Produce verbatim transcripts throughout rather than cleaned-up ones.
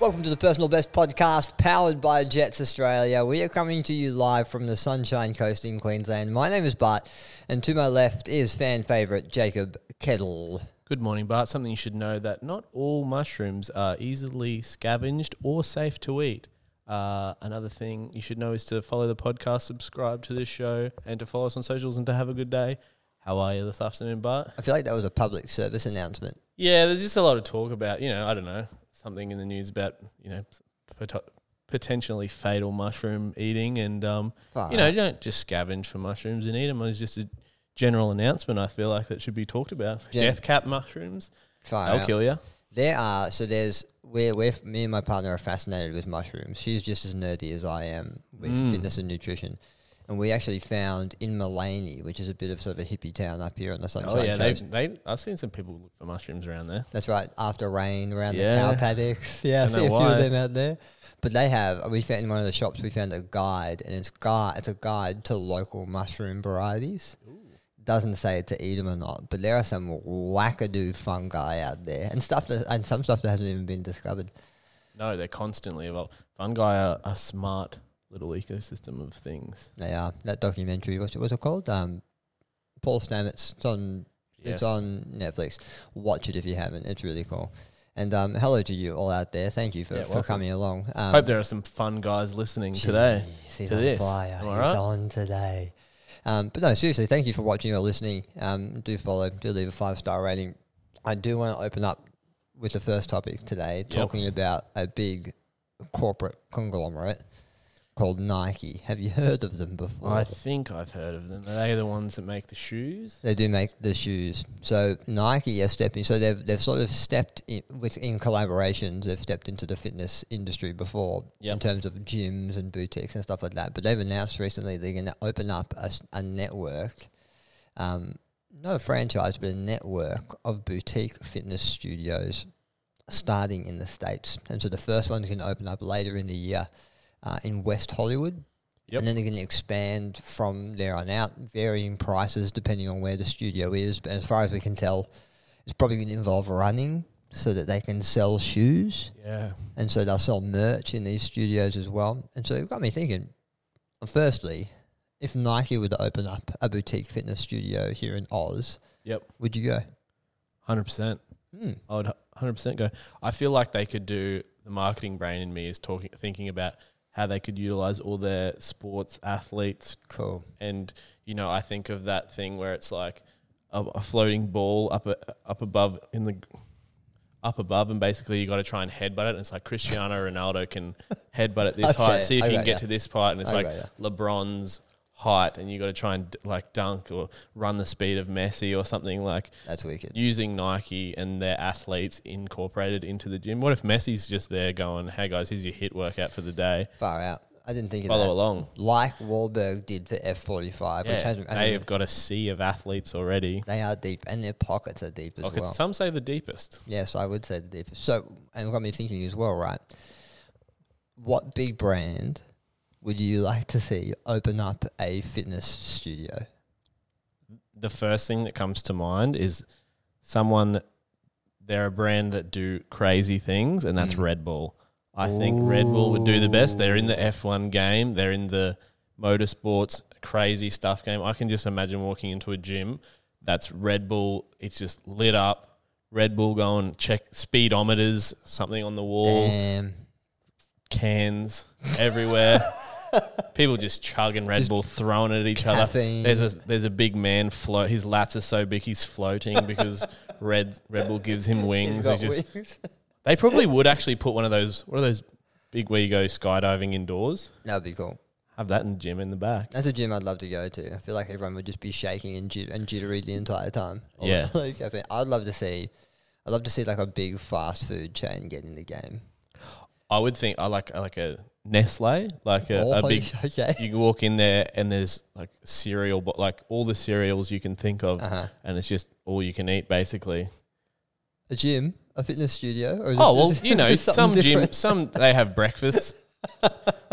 Welcome to the Personal Best Podcast, powered by Jetts Australia. We are coming to you live from the Sunshine Coast in Queensland. My name is Bart, and to my left is fan favourite Jacob Kettle. Good morning, Bart. Something you should know, that not all mushrooms are easily scavenged or safe to eat. Uh, another thing you should know is to follow the podcast, subscribe to this show, and to follow us on socials and to have a good day. How are you this afternoon, Bart? I feel like that was a public service announcement. Yeah, there's just a lot of talk about, you know, I don't know, something in the news about, you know, pot- potentially fatal mushroom eating. And, um, you know, you don't just scavenge for mushrooms and eat them. It's just a general announcement, I feel like, that should be talked about. Gen- Death cap mushrooms, Fire they'll out. kill you. There are, so there's, we're, we're, me and my partner are fascinated with mushrooms. She's just as nerdy as I am with mm. fitness and nutrition. And we actually found in Mullaney, which is a bit of sort of a hippie town up here on the Sunshine Coast. Oh, yeah, they, they, I've seen some people look for mushrooms around there. That's right, after rain, around yeah. the cow paddocks. Yeah, I see a few of them out there. But they have, we found in one of the shops, we found a guide, and it's, gui- it's a guide to local mushroom varieties. Ooh. Doesn't say to eat them or not, but there are some wackadoo fungi out there, and stuff that, and some stuff that hasn't even been discovered. No, they're constantly evolving. Fungi are, are smart. Little ecosystem of things. They are. That documentary, what's it, what's it called? Um, Paul Stamets. It's on. Yes. It's on Netflix. Watch it if you haven't. It's really cool. And um, hello to you all out there. Thank you for, yeah, for coming along. Um, Hope there are some fun guys listening geez, today. See to that flyer. It's right? on today. Um, but no, seriously, thank you for watching or listening. Um, do follow. Do leave a five star rating. I do want to open up with the first topic today, talking yep. about a big corporate conglomerate called Nike. Have you heard of them before? I think I've heard of them. Are they the ones that make the shoes? They do make the shoes. So Nike are stepping. So they've they've sort of stepped in, with in collaborations. They've stepped into the fitness industry before yep. in terms of gyms and boutiques and stuff like that. But they've announced recently they're going to open up a, a network, um, not a franchise, but a network of boutique fitness studios, starting in the States. And so the first one's going to open up later in the year. Uh, in West Hollywood, yep. and then they're going to expand from there on out, varying prices depending on where the studio is. But as far as we can tell, it's probably going to involve running so that they can sell shoes. Yeah. And so they'll sell merch in these studios as well. And so it got me thinking, firstly, if Nike were to open up a boutique fitness studio here in Oz, yep. would you go? one hundred percent. Hmm. I would one hundred percent go. I feel like they could do, the marketing brain in me is talking, thinking about how they could utilize all their sports athletes. Cool. And, you know, I think of that thing where it's like a, a floating ball up a, up above in the up above, and basically you got to try and headbutt it. And it's like Cristiano Ronaldo can headbutt at this height. See if you can get to this part. And it's like LeBron's height, and you got to try and d- like dunk or run the speed of Messi or something like. That's wicked. Using Nike and their athletes incorporated into the gym. What if Messi's just there going, "Hey guys, here's your HIIT workout for the day." Far out. I didn't think Follow of that. Follow along, like Wahlberg did for F forty-five. Yeah, which has, they have got a sea of athletes already. They are deep, and their pockets are deep as pockets, well. Some say the deepest. Yes, I would say the deepest. So, and it got me thinking as well, right? What big brand would you like to see open up a fitness studio? The first thing that comes to mind is someone, they're a brand that do crazy things, and that's mm. Red Bull. I Ooh. think Red Bull would do the best. They're in the F one game. They're in the motorsports, crazy stuff game. I can just imagine walking into a gym that's Red Bull. It's just lit up. Red Bull going, check speedometers, something on the wall. Damn. Cans everywhere. People just chugging Red just Bull, throwing it at each caffeine. other. There's a there's a big man float. His lats are so big he's floating because Red Red Bull gives him wings. He's he's just, wings. They probably would actually put one of those. What are those big where you go skydiving indoors? That'd be cool. Have that in the gym in the back. That's a gym I'd love to go to. I feel like everyone would just be shaking and, jitter- and jittery the entire time. All yeah, I'd love to see. I'd love to see like a big fast food chain get in the game. I would think I like like a Nestle, like a, oh, a big. Okay. You walk in there and there's like cereal, but like all the cereals you can think of, uh-huh. and it's just all you can eat basically. A gym, a fitness studio, or is oh it well, just, you know, some gym, some they have breakfasts.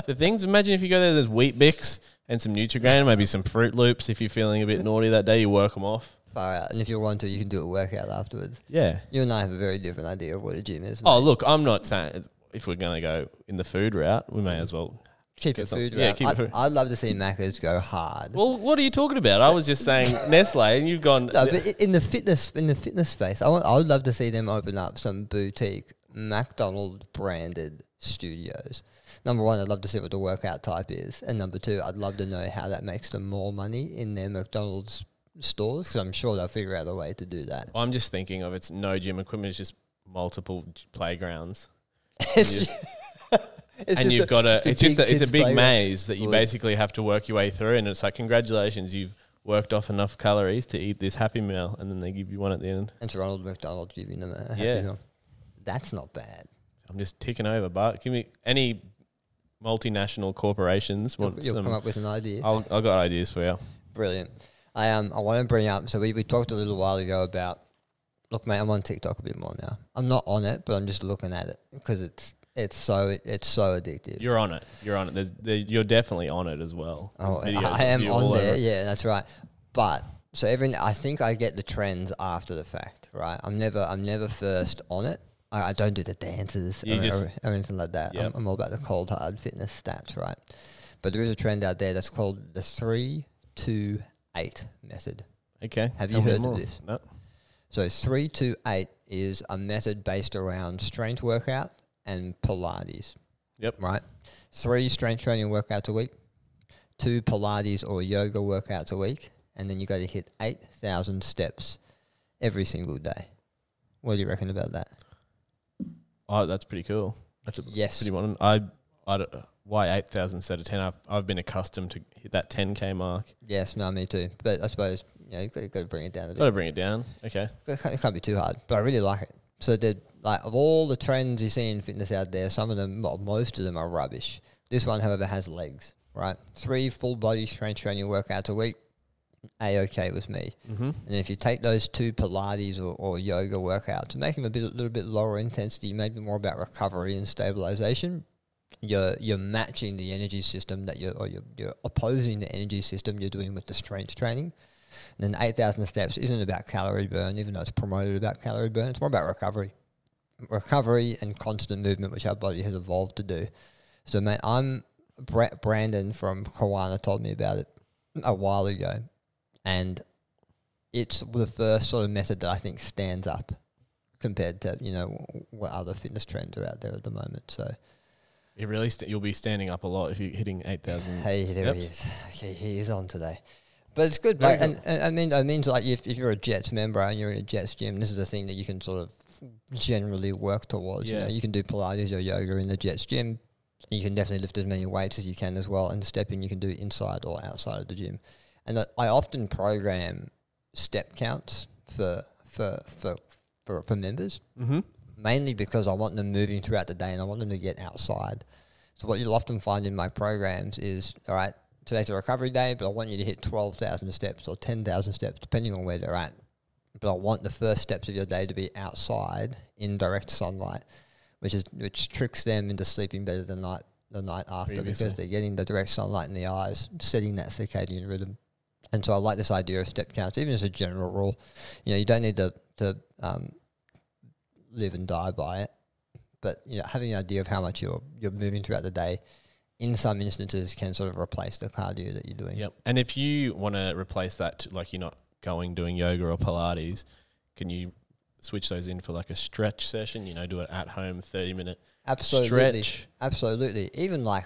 The things. Imagine if you go there, there's Weet-Bix and some Nutri-Grain, maybe some Fruit Loops. If you're feeling a bit naughty that day, you work them off. Out. And if you want to, you can do a workout afterwards. Yeah, you and I have a very different idea of what a gym is. Oh, mate. Look, I'm not saying. if we're going to go in the food route, we may as well keep it food route. Yeah, keep it. I'd love to see Macca's go hard. Well, what are you talking about? I was just saying Nestle, and you've gone. No, but in the fitness in the fitness space, I want. I would love to see them open up some boutique McDonald's branded studios. Number one, I'd love to see what the workout type is, and number two, I'd love to know how that makes them more money in their McDonald's stores, because I'm sure they'll figure out a way to do that. I'm just thinking of it's no gym equipment, it's just multiple playgrounds. It's just, it's and you've got a, a it's just a, it's a big playground. Maze that you basically have to work your way through, and it's like, congratulations, you've worked off enough calories to eat this Happy Meal, and then they give you one at the end. And it's Ronald McDonald giving them a Happy yeah. Meal. That's not bad. I'm just ticking over, but give me any multinational corporations. Want you'll some, come up with an idea. I'll, I've got ideas for you. Brilliant. I um I want to bring up, so we, we talked a little while ago about, look mate, I'm on TikTok a bit more now. I'm not on it, but I'm just looking at it because it's it's so it's so addictive. You're on it. You're on it. There's, there, you're definitely on it as well. Oh, I am on there. Yeah, that's right. But so every I think I get the trends after the fact, right? I'm never I'm never first on it. I, I don't do the dances or, or, or anything like that. Yep. I'm, I'm all about the cold hard fitness stats, right? But there is a trend out there that's called the three two eight method. Okay. Have you heard of this? No. So three two eight is a method based around strength workout and Pilates. Yep. Right? Three strength training workouts a week, two Pilates or yoga workouts a week, and then you got to hit eight thousand steps every single day. What do you reckon about that? Oh, that's pretty cool. That's a yes. pretty one. I, I don't, why eight thousand instead of ten? I've, I've been accustomed to hit that ten K mark. Yes, no, me too. But I suppose, you know, you've got, you've got to bring it down a bit. Got to bring it down. Okay. It can't, it can't be too hard, but I really like it. So, like, of all the trends you see in fitness out there, some of them, well, most of them are rubbish. This one, however, has legs, right? Three full body strength training workouts a week, A-okay with me. Mm-hmm. And if you take those two Pilates or, or yoga workouts, make them a bit, a little bit lower intensity, maybe more about recovery and stabilization. You're you're matching the energy system that you're, or you're, you're opposing the energy system you're doing with the strength training. And then eight thousand steps isn't about calorie burn, even though it's promoted about calorie burn. It's more about recovery. Recovery and constant movement, which our body has evolved to do. So, mate, I'm Brett Brandon from Kiwana told me about it a while ago. And it's the first sort of method that I think stands up compared to, you know, what other fitness trends are out there at the moment. So it really st- you'll be standing up a lot if you're hitting eight thousand. Hey, there steps. He is. Okay, he is on today. But it's good, mate. And, and I mean, I mean, like if, if you're a Jets member and you're in a Jets gym, this is the thing that you can sort of generally work towards. Yeah. You know, you can do Pilates or yoga in the Jets gym. You can definitely lift as many weights as you can as well. And stepping you can do inside or outside of the gym. And I often program step counts for for for, for, for members, mm-hmm. mainly because I want them moving throughout the day and I want them to get outside. So what you'll often find in my programs is, all right, today's a recovery day, but I want you to hit twelve thousand steps or ten thousand steps, depending on where they're at. But I want the first steps of your day to be outside in direct sunlight, which is which tricks them into sleeping better the night the night after Previously. Because they're getting the direct sunlight in the eyes, setting that circadian rhythm. And so I like this idea of step counts, even as a general rule. You know, you don't need to, to um, live and die by it, but you know, having an idea of how much you're you're moving throughout the day, in some instances, can sort of replace the cardio that you're doing. Yep. And if you want to replace that, like you're not going doing yoga or Pilates, can you switch those in for like a stretch session? You know, do it at home, thirty minute absolutely. Stretch. Absolutely, even like.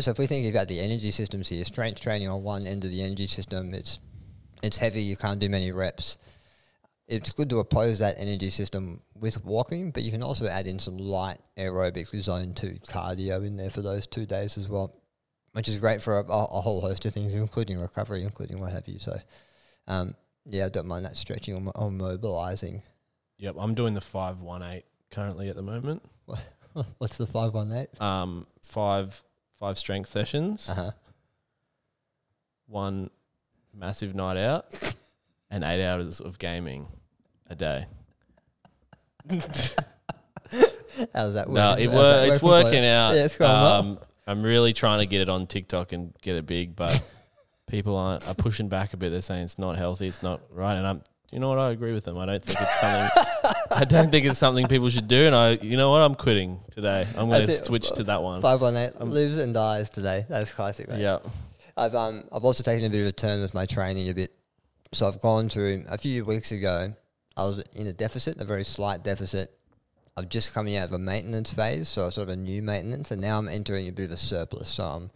So if we think about the energy systems here, strength training on one end of the energy system, it's it's heavy, you can't do many reps. It's good to oppose that energy system with walking, but you can also add in some light aerobic zone two cardio in there for those two days as well, which is great for a, a whole host of things, including recovery, including what have you. So, um, yeah, I don't mind that stretching or, mo- or mobilizing. Yep, I'm doing the five one eight currently at the moment. What, what's the five one eight? Um, five... Five strength sessions, uh-huh. one massive night out, and eight hours of gaming a day. How's that working? No, it wor- it's working, working out. Yeah, it's going um, well. I'm really trying to get it on TikTok and get it big, but people aren't are pushing back a bit. They're saying it's not healthy, it's not right, and I'm you know what? I agree with them. I don't think it's something. I don't think it's something people should do. And I, you know what? I'm quitting today. I'm going to switch to that one. five one eight um, lives and dies today. That's classic, mate. Yeah. I've um I've also taken a bit of a turn with my training a bit. So I've gone through a few weeks ago. I was in a deficit, a very slight deficit. I've just coming out of a maintenance phase, so sort of a new maintenance, and now I'm entering a bit of a surplus. So I'm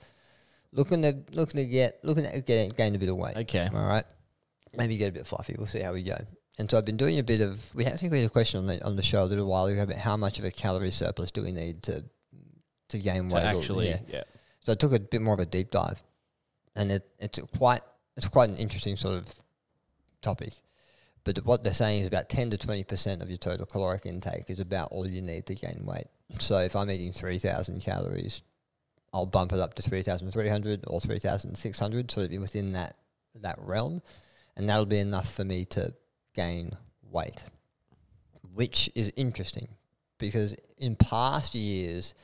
looking to looking to get looking at getting gain a bit of weight. Okay. All right. Maybe get a bit fluffy. We'll see how we go. And so I've been doing a bit of. We had, I think we had a question on the on the show a little while ago about how much of a calorie surplus do we need to to gain to weight? Actually, yeah. yeah. So I took a bit more of a deep dive, and it, it's a quite it's quite an interesting sort of topic. But what they're saying is about ten to twenty percent of your total caloric intake is about all you need to gain weight. So if I'm eating three thousand calories, I'll bump it up to three thousand three hundred or three thousand six hundred, so it'll be within that, that realm. And that'll be enough for me to gain weight, which is interesting because in past years,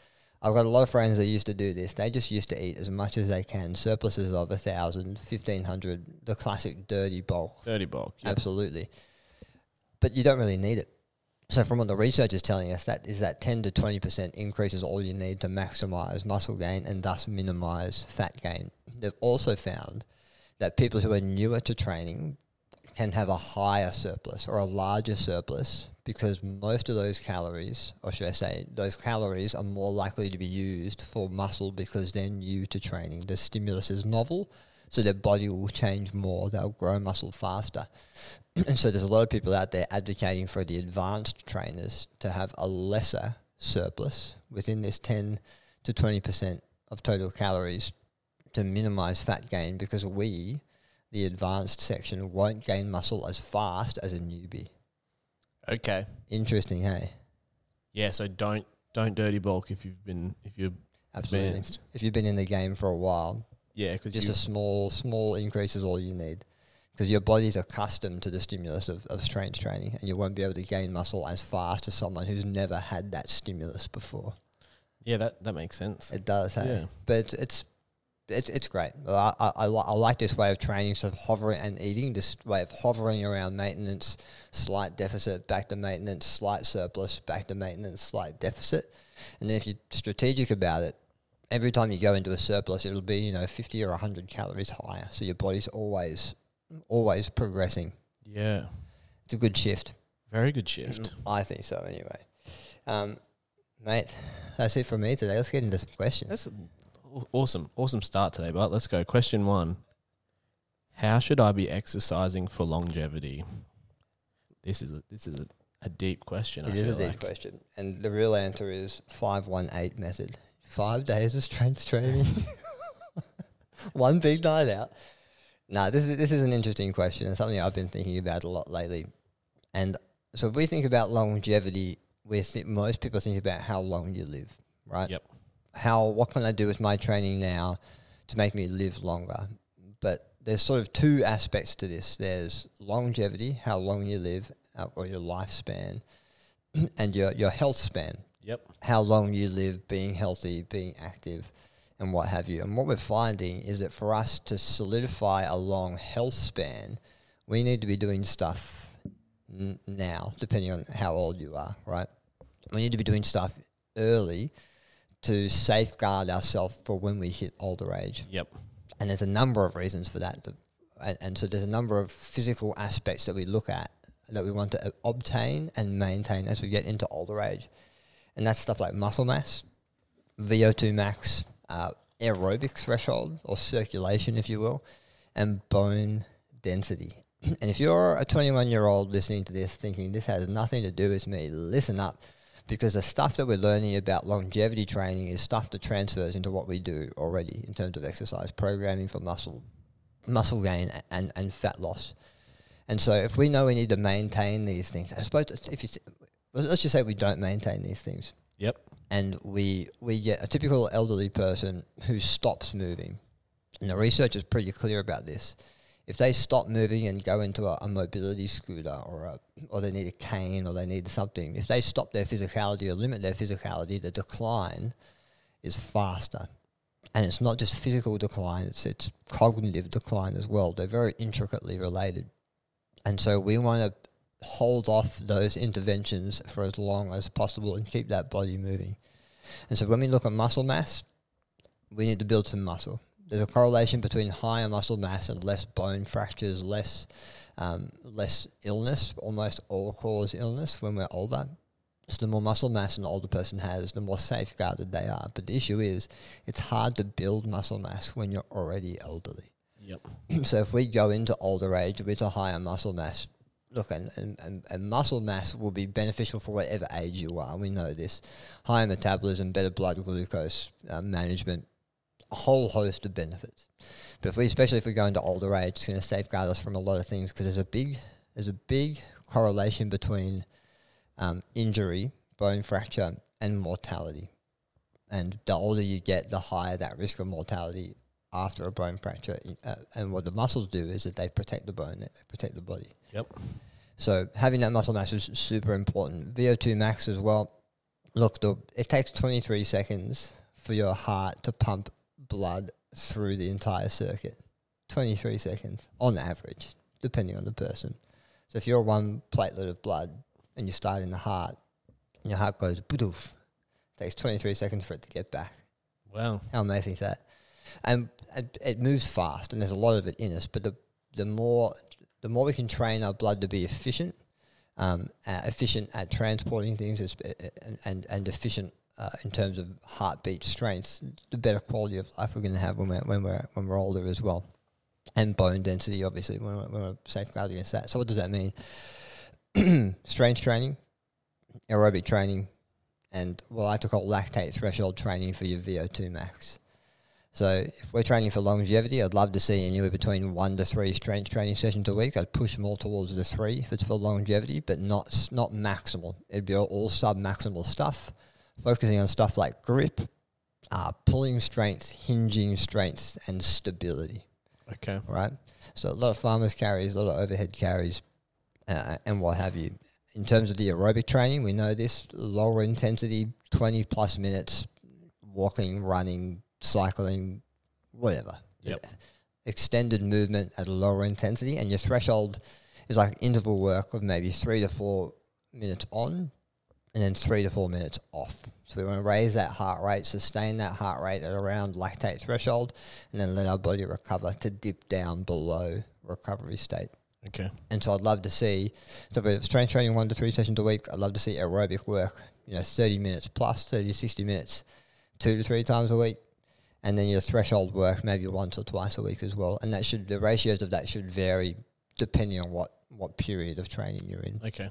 I've got a lot of friends that used to do this. They just used to eat as much as they can, surpluses of one thousand, fifteen hundred, the classic dirty bulk. Dirty bulk, yeah. Absolutely. But you don't really need it. So from what the research is telling us, that is that ten to twenty percent increase is all you need to maximize muscle gain and thus minimize fat gain. They've also found that people who are newer to training can have a higher surplus or a larger surplus because most of those calories, or should I say, those calories are more likely to be used for muscle because they're new to training. The stimulus is novel, so their body will change more. They'll grow muscle faster. And so there's a lot of people out there advocating for the advanced trainers to have a lesser surplus within this ten to twenty percent of total calories to minimize fat gain because we... the advanced section won't gain muscle as fast as a newbie. Okay. Interesting, hey? Yeah, so don't don't dirty bulk if you've been if you're absolutely advanced. If you've been in the game for a while. Yeah, cuz just a small small increase is all you need because your body's accustomed to the stimulus of, of strength training and you won't be able to gain muscle as fast as someone who's never had that stimulus before. Yeah, that, that makes sense. It does, hey? Yeah. But it's, it's It's it's great. I, I, I, li- I like this way of training, sort of hovering and eating, this way of hovering around maintenance, slight deficit, back to maintenance, slight surplus, back to maintenance, slight deficit. And then if you're strategic about it, every time you go into a surplus, it'll be, you know, fifty or one hundred calories higher. So your body's always, always progressing. Yeah. It's a good shift. Very good shift. I think so anyway. Um, mate, that's it from me today. Let's get into some questions. That's a Awesome, awesome start today, but let's go. Question one. How should I be exercising for longevity? This is a, this is a, a deep question. It I is a deep like. question. And the real answer is five one eight method. Five days of strength training. One big night out. No, this is, this is an interesting question. It's something I've been thinking about a lot lately. And so if we think about longevity, we th- most people think about how long you live, right? Yep. How what can I do with my training now to make me live longer? But there's sort of two aspects to this. There's longevity, how long you live, uh, or your lifespan, and your, your health span. Yep. How long you live, being healthy, being active, and what have you. And what we're finding is that for us to solidify a long health span, we need to be doing stuff n- now, depending on how old you are, right? We need to be doing stuff early to safeguard ourselves for when we hit older age. Yep. And there's a number of reasons for that. And, and so there's a number of physical aspects that we look at that we want to obtain and maintain as we get into older age. And that's stuff like muscle mass, V O two max, uh, aerobic threshold or circulation, if you will, and bone density. And if you're a twenty-one-year-old listening to this thinking this has nothing to do with me, listen up. Because the stuff that we're learning about longevity training is stuff that transfers into what we do already in terms of exercise programming for muscle muscle gain and, and fat loss. And so if we know we need to maintain these things, I suppose if you let's just say we don't maintain these things. Yep. And we we get a typical elderly person who stops moving. And the research is pretty clear about this. If they stop moving and go into a, a mobility scooter or a, or they need a cane or they need something, if they stop their physicality or limit their physicality, the decline is faster. And it's not just physical decline, it's, it's cognitive decline as well. They're very intricately related. And so we want to hold off those interventions for as long as possible and keep that body moving. And so when we look at muscle mass, we need to build some muscle. There's a correlation between higher muscle mass and less bone fractures, less um, less illness, almost all-cause illness when we're older. So the more muscle mass an older person has, the more safeguarded they are. But the issue is it's hard to build muscle mass when you're already elderly. Yep. So if we go into older age with a higher muscle mass, look, and, and, and muscle mass will be beneficial for whatever age you are. We know this. Higher metabolism, better blood glucose uh, management, a whole host of benefits. But if we, especially if we go into older age, it's going to safeguard us from a lot of things because there's a big there's a big correlation between um, injury, bone fracture, and mortality. And the older you get, the higher that risk of mortality after a bone fracture. Uh, and what the muscles do is that they protect the bone, they protect the body. Yep. So having that muscle mass is super important. V O two max as well. Look, the, it takes twenty-three seconds for your heart to pump blood through the entire circuit. twenty-three seconds on average, depending on the person. So if you're one platelet of blood and you start in the heart and your heart goes boof, it takes twenty-three seconds for it to get back. Wow. How amazing is that? And it, it moves fast, and there's a lot of it in us, but the the more the more we can train our blood to be efficient, um, uh, efficient at transporting things and, and, and efficient uh, in terms of heartbeat strength, the better quality of life we're going to have when we're, when we're, when we're older as well. And bone density, obviously, when we're, when we're safeguarded against that. So what does that mean? Strength training, aerobic training, and what I like to call lactate threshold training for your V O two max. So if we're training for longevity, I'd love to see anywhere between one to three strength training sessions a week. I'd push more towards the three if it's for longevity, but not not maximal. It'd be all, all sub-maximal stuff, focusing on stuff like grip, uh, pulling strength, hinging strength, and stability. Okay. Right? So a lot of farmers carries, a lot of overhead carries, uh, and what have you. In terms of the aerobic training, we know this, lower intensity, twenty-plus minutes, walking, running, cycling, whatever. Yep. Extended movement at a lower intensity, and your threshold is like interval work of maybe three to four minutes on and then three to four minutes off. So we want to raise that heart rate, sustain that heart rate at around lactate threshold, and then let our body recover to dip down below recovery state. Okay. And so I'd love to see, so if it's strength training one to three sessions a week, I'd love to see aerobic work, you know, thirty minutes plus, thirty to sixty minutes, two to three times a week. And then your threshold work maybe once or twice a week as well. And that should the ratios of that should vary depending on what, what period of training you're in. Okay.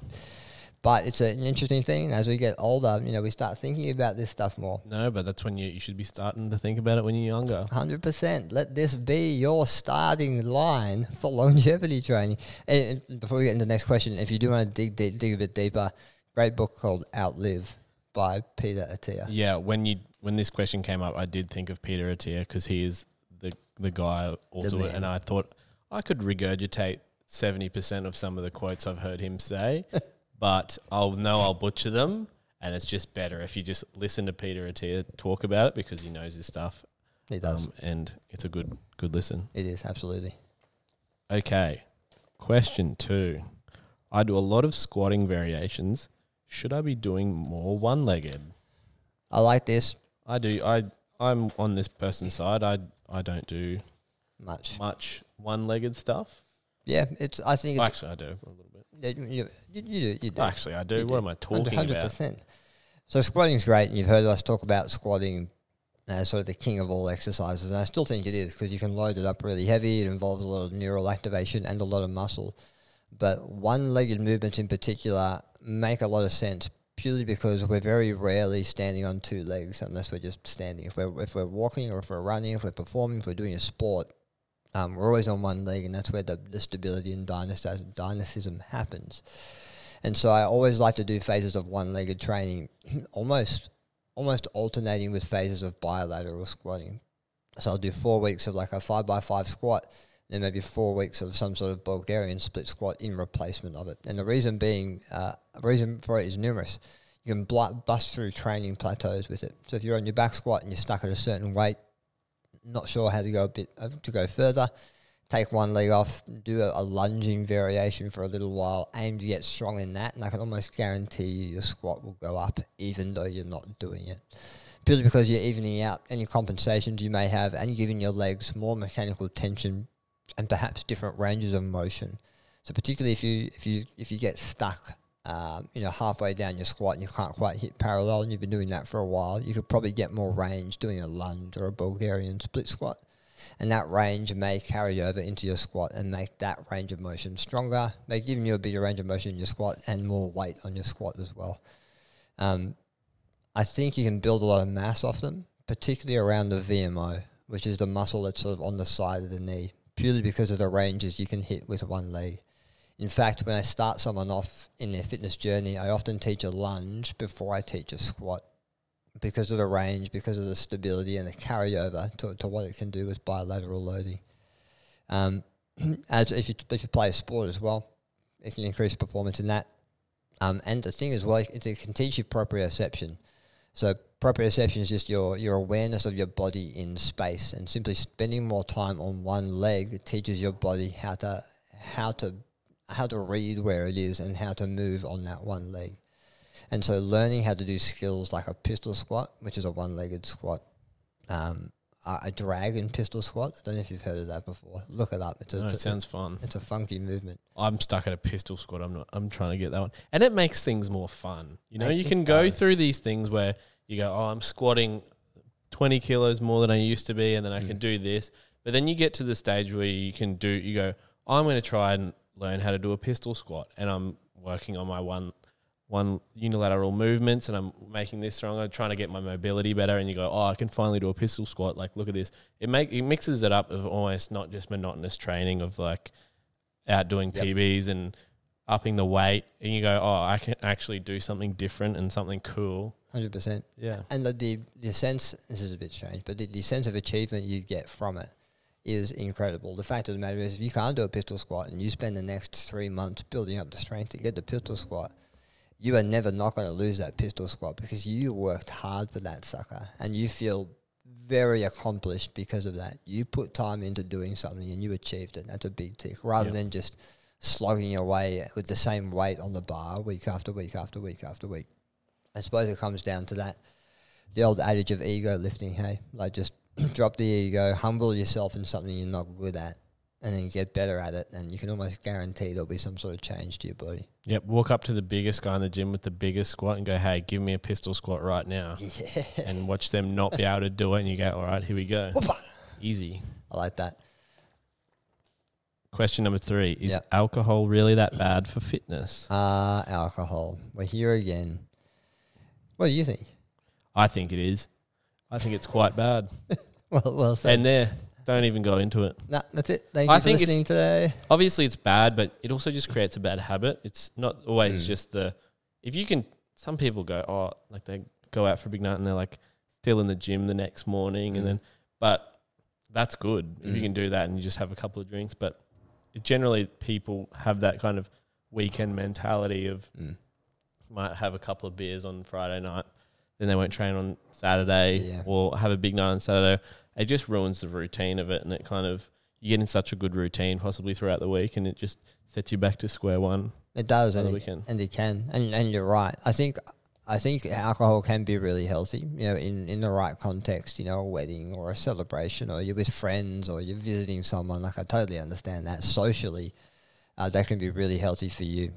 But it's an interesting thing. As we get older, you know, we start thinking about this stuff more. No, but that's when you, you should be starting to think about it when you're younger. one hundred percent. Let this be your starting line for longevity training. And, and before we get into the next question, if you do want to dig, dig, dig a bit deeper, great book called Outlive by Peter Attia. Yeah, when you... When this question came up, I did think of Peter Attia because he is the the guy also, the and I thought I could regurgitate seventy percent of some of the quotes I've heard him say, but I'll know I'll butcher them, and it's just better if you just listen to Peter Attia talk about it because he knows his stuff. He does, um, and it's a good good listen. It is absolutely okay. Question two: I do a lot of squatting variations. Should I be doing more one-legged? I like this. I do. I, I'm on this person's side. I I don't do much much one-legged stuff. Yeah, it's. I think it's actually I do a little bit. You, you, you do. You do. Actually, I do. You what do. Am I talking one hundred percent. About? one hundred percent. So squatting's great, and you've heard us talk about squatting as sort of the king of all exercises, and I still think it is because you can load it up really heavy. It involves a lot of neural activation and a lot of muscle, but one-legged movements in particular make a lot of sense. Purely because we're very rarely standing on two legs unless we're just standing. If we're, if we're walking or if we're running, if we're performing, if we're doing a sport, um, we're always on one leg, and that's where the, the stability and dynamism happens. And so I always like to do phases of one-legged training, almost almost alternating with phases of bilateral squatting. So I'll do four weeks of like a five by five squat, and then maybe four weeks of some sort of Bulgarian split squat in replacement of it. And the reason being, uh, the reason for it is numerous. You can bl- bust through training plateaus with it. So if you're on your back squat and you're stuck at a certain weight, not sure how to go a bit uh, to go further, take one leg off, do a, a lunging variation for a little while, aim to get strong in that, and I can almost guarantee you your squat will go up even though you're not doing it. Purely because you're evening out any compensations you may have and giving your legs more mechanical tension and perhaps different ranges of motion. So particularly if you if you if you get stuck, um, you know, halfway down your squat and you can't quite hit parallel, and you've been doing that for a while, you could probably get more range doing a lunge or a Bulgarian split squat, and that range may carry over into your squat and make that range of motion stronger, may give you a bigger range of motion in your squat and more weight on your squat as well. Um, I think you can build a lot of mass off them, particularly around the V M O, which is the muscle that's sort of on the side of the knee, purely because of the ranges you can hit with one leg. In fact, when I start someone off in their fitness journey, I often teach a lunge before I teach a squat, because of the range, because of the stability and the carryover to, to what it can do with bilateral loading. Um, as if you, if you play a sport as well, it can increase performance in that. Um, and the thing as well, it, it can teach you proprioception. So proprioception is just your, your awareness of your body in space, and simply spending more time on one leg, it teaches your body how to how to how to read where it is and how to move on that one leg. And so learning how to do skills like a pistol squat, which is a one-legged squat, um, a dragon pistol squat. I don't know if you've heard of that before. Look it up. It's a, no, it sounds fun. It's a funky movement. I'm stuck at a pistol squat. I'm not. I'm trying to get that one. And it makes things more fun. You know, you can go through these things where you go, oh, I'm squatting twenty kilos more than I used to be, and then I mm. can do this. But then you get to the stage where you can do, you go, I'm going to try and learn how to do a pistol squat, and I'm working on my one one unilateral movements, and I'm making this stronger, trying to get my mobility better, and you go, oh, I can finally do a pistol squat. Like, look at this. It make it mixes it up of almost not just monotonous training of like outdoing yep. P Bs and upping the weight, and you go, oh, I can actually do something different and something cool. one hundred percent. Yeah. And the, the, the sense, this is a bit strange, but the, the sense of achievement you get from it is incredible. The fact of the matter is, if you can't do a pistol squat and you spend the next three months building up the strength to get the pistol squat, you are never not going to lose that pistol squat, because you worked hard for that sucker and you feel very accomplished because of that. You put time into doing something and you achieved it. That's a big tick, rather yep. than just slogging away with the same weight on the bar week after week after week after week. I suppose it comes down to that, the old adage of ego lifting, hey? Like, just drop the ego, humble yourself in something you're not good at, and then you get better at it, and you can almost guarantee there'll be some sort of change to your body. Yep, walk up to the biggest guy in the gym with the biggest squat and go, hey, give me a pistol squat right now. Yeah. And watch them not be able to do it, and you go, all right, here we go. Whoopah. Easy. I like that. Question number three, is yep. alcohol really that bad for fitness? Ah, uh, alcohol. We're here again. What do you think? I think it is. I think it's quite bad. well, well said. And there. Don't even go into it. No, nah, that's it. Thank I you for listening today. Obviously, it's bad, but it also just creates a bad habit. It's not always mm. just the... If you can... Some people go, oh, like they go out for a big night and they're like still in the gym the next morning. Mm. and then. But that's good mm. if you can do that and you just have a couple of drinks. But it generally, people have that kind of weekend mentality of mm. might have a couple of beers on Friday night, then they won't train on Saturday yeah. or have a big night on Saturday. It just ruins the routine of it, and it kind of, you get in such a good routine possibly throughout the week, and it just sets you back to square one. It does, and it, and it can, and and you're right. I think I think alcohol can be really healthy, you know, in, in the right context, you know, a wedding or a celebration, or you're with friends, or you're visiting someone. Like, I totally understand that socially, uh, that can be really healthy for you.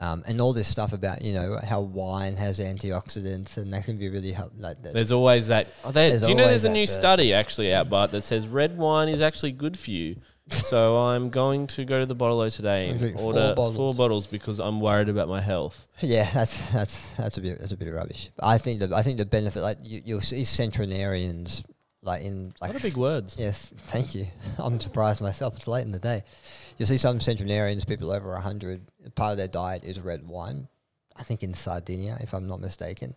Um, and all this stuff about, you know, how wine has antioxidants, and that can be really helpful. Like, there's always that. Oh, there's do you know there's a new first. study actually out, Bart, that says red wine is actually good for you. So I'm going to go to the bottle-o today and order four bottles. four bottles because I'm worried about my health. Yeah, that's that's that's a bit that's a bit of rubbish. I think the I think the benefit, like you, you'll see centenarians, like in like what are big words. Yes, thank you. I'm surprised myself. It's late in the day. You see some centenarians, people over one hundred, part of their diet is red wine, I think in Sardinia, if I'm not mistaken.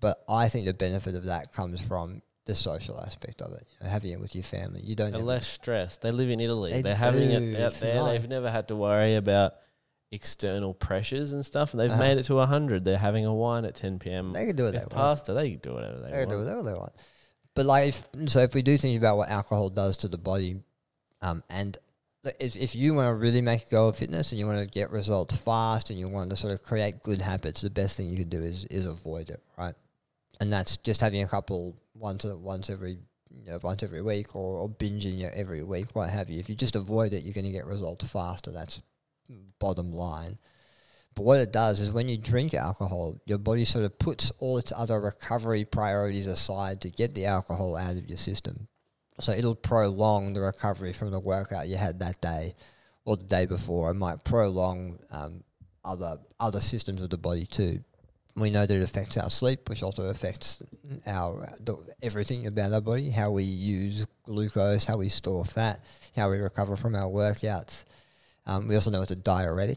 But I think the benefit of that comes from the social aspect of it, you know, having it with your family. You don't. They're less stressed. They live in Italy. They They're do. having it out it's there. Nice. They've never had to worry about external pressures and stuff. And they've uh-huh. made it to one hundred. They're having a wine at ten p.m. They can do it that pasta. They can do whatever they, they want. They can do whatever they want. But like, if, so if we do think about what alcohol does to the body, um, and if, if you want to really make a go of fitness and you want to get results fast and you want to sort of create good habits, the best thing you can do is is avoid it, right? And that's just having a couple once once every you know, once every week or, or binging you every week, what have you. If you just avoid it, you're going to get results faster. That's bottom line. But what it does is when you drink alcohol, your body sort of puts all its other recovery priorities aside to get the alcohol out of your system. So it'll prolong the recovery from the workout you had that day or the day before. It might prolong um, other other systems of the body too. We know that it affects our sleep, which also affects our the, everything about our body, how we use glucose, how we store fat, how we recover from our workouts. Um, we also know it's a diuretic.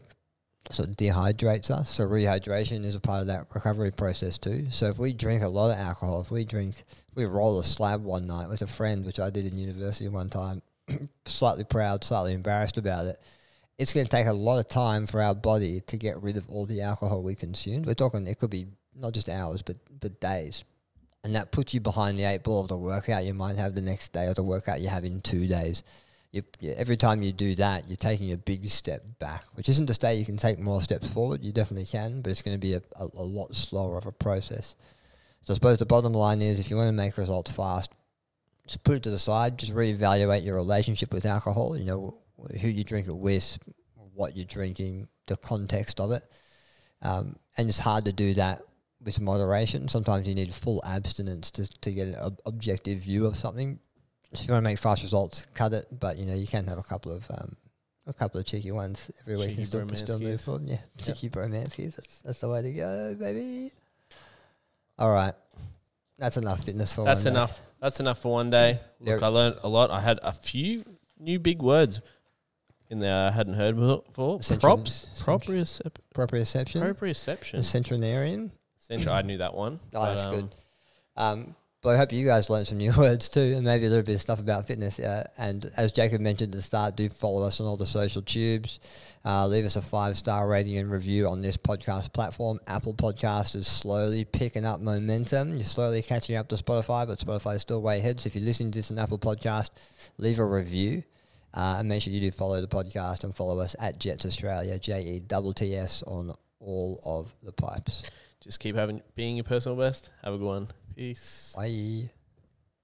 So it dehydrates us. So rehydration is a part of that recovery process too. So if we drink a lot of alcohol, if we drink, if we roll a slab one night with a friend, which I did in university one time, slightly proud, slightly embarrassed about it, it's going to take a lot of time for our body to get rid of all the alcohol we consumed. We're talking, it could be not just hours, but, but days. And that puts you behind the eight ball of the workout you might have the next day or the workout you have in two days. You, every time you do that, you're taking a big step back, which isn't to say you can take more steps forward. You definitely can, but it's going to be a, a, a lot slower of a process. So I suppose the bottom line is if you want to make results fast, just put it to the side, just reevaluate your relationship with alcohol, you know, who you drink it with, what you're drinking, the context of it. Um, and it's hard to do that with moderation. Sometimes you need full abstinence to, to get an ob- objective view of something. So if you want to make fast results, cut it. But you know you can have a couple of um, a couple of cheeky ones every cheeky week and still, still move forward. Yeah, yep. Cheeky bromances. That's that's the way to go, baby. All right, that's enough fitness for. That's one enough. Day. That's enough for one day. Yeah. Look, yeah. I learned a lot. I had a few new big words in there I hadn't heard before. Centrum, Props, proprioception, proprioception, proprioception, centenarian. Centra, I knew that one. Oh, but, that's um, good. Um, Well, I hope you guys learned some new words too, and maybe a little bit of stuff about fitness. Uh, and as Jacob mentioned at the start, do follow us on all the social tubes. Uh, leave us a five-star rating and review on this podcast platform. Apple Podcast is slowly picking up momentum. You're slowly catching up to Spotify, but Spotify is still way ahead. So if you're listening to this on Apple Podcast, leave a review. Uh, and make sure you do follow the podcast and follow us at Jetts Australia, J E T T S, on all of the pipes. Just keep having being your personal best. Have a good one. Peace. Bye.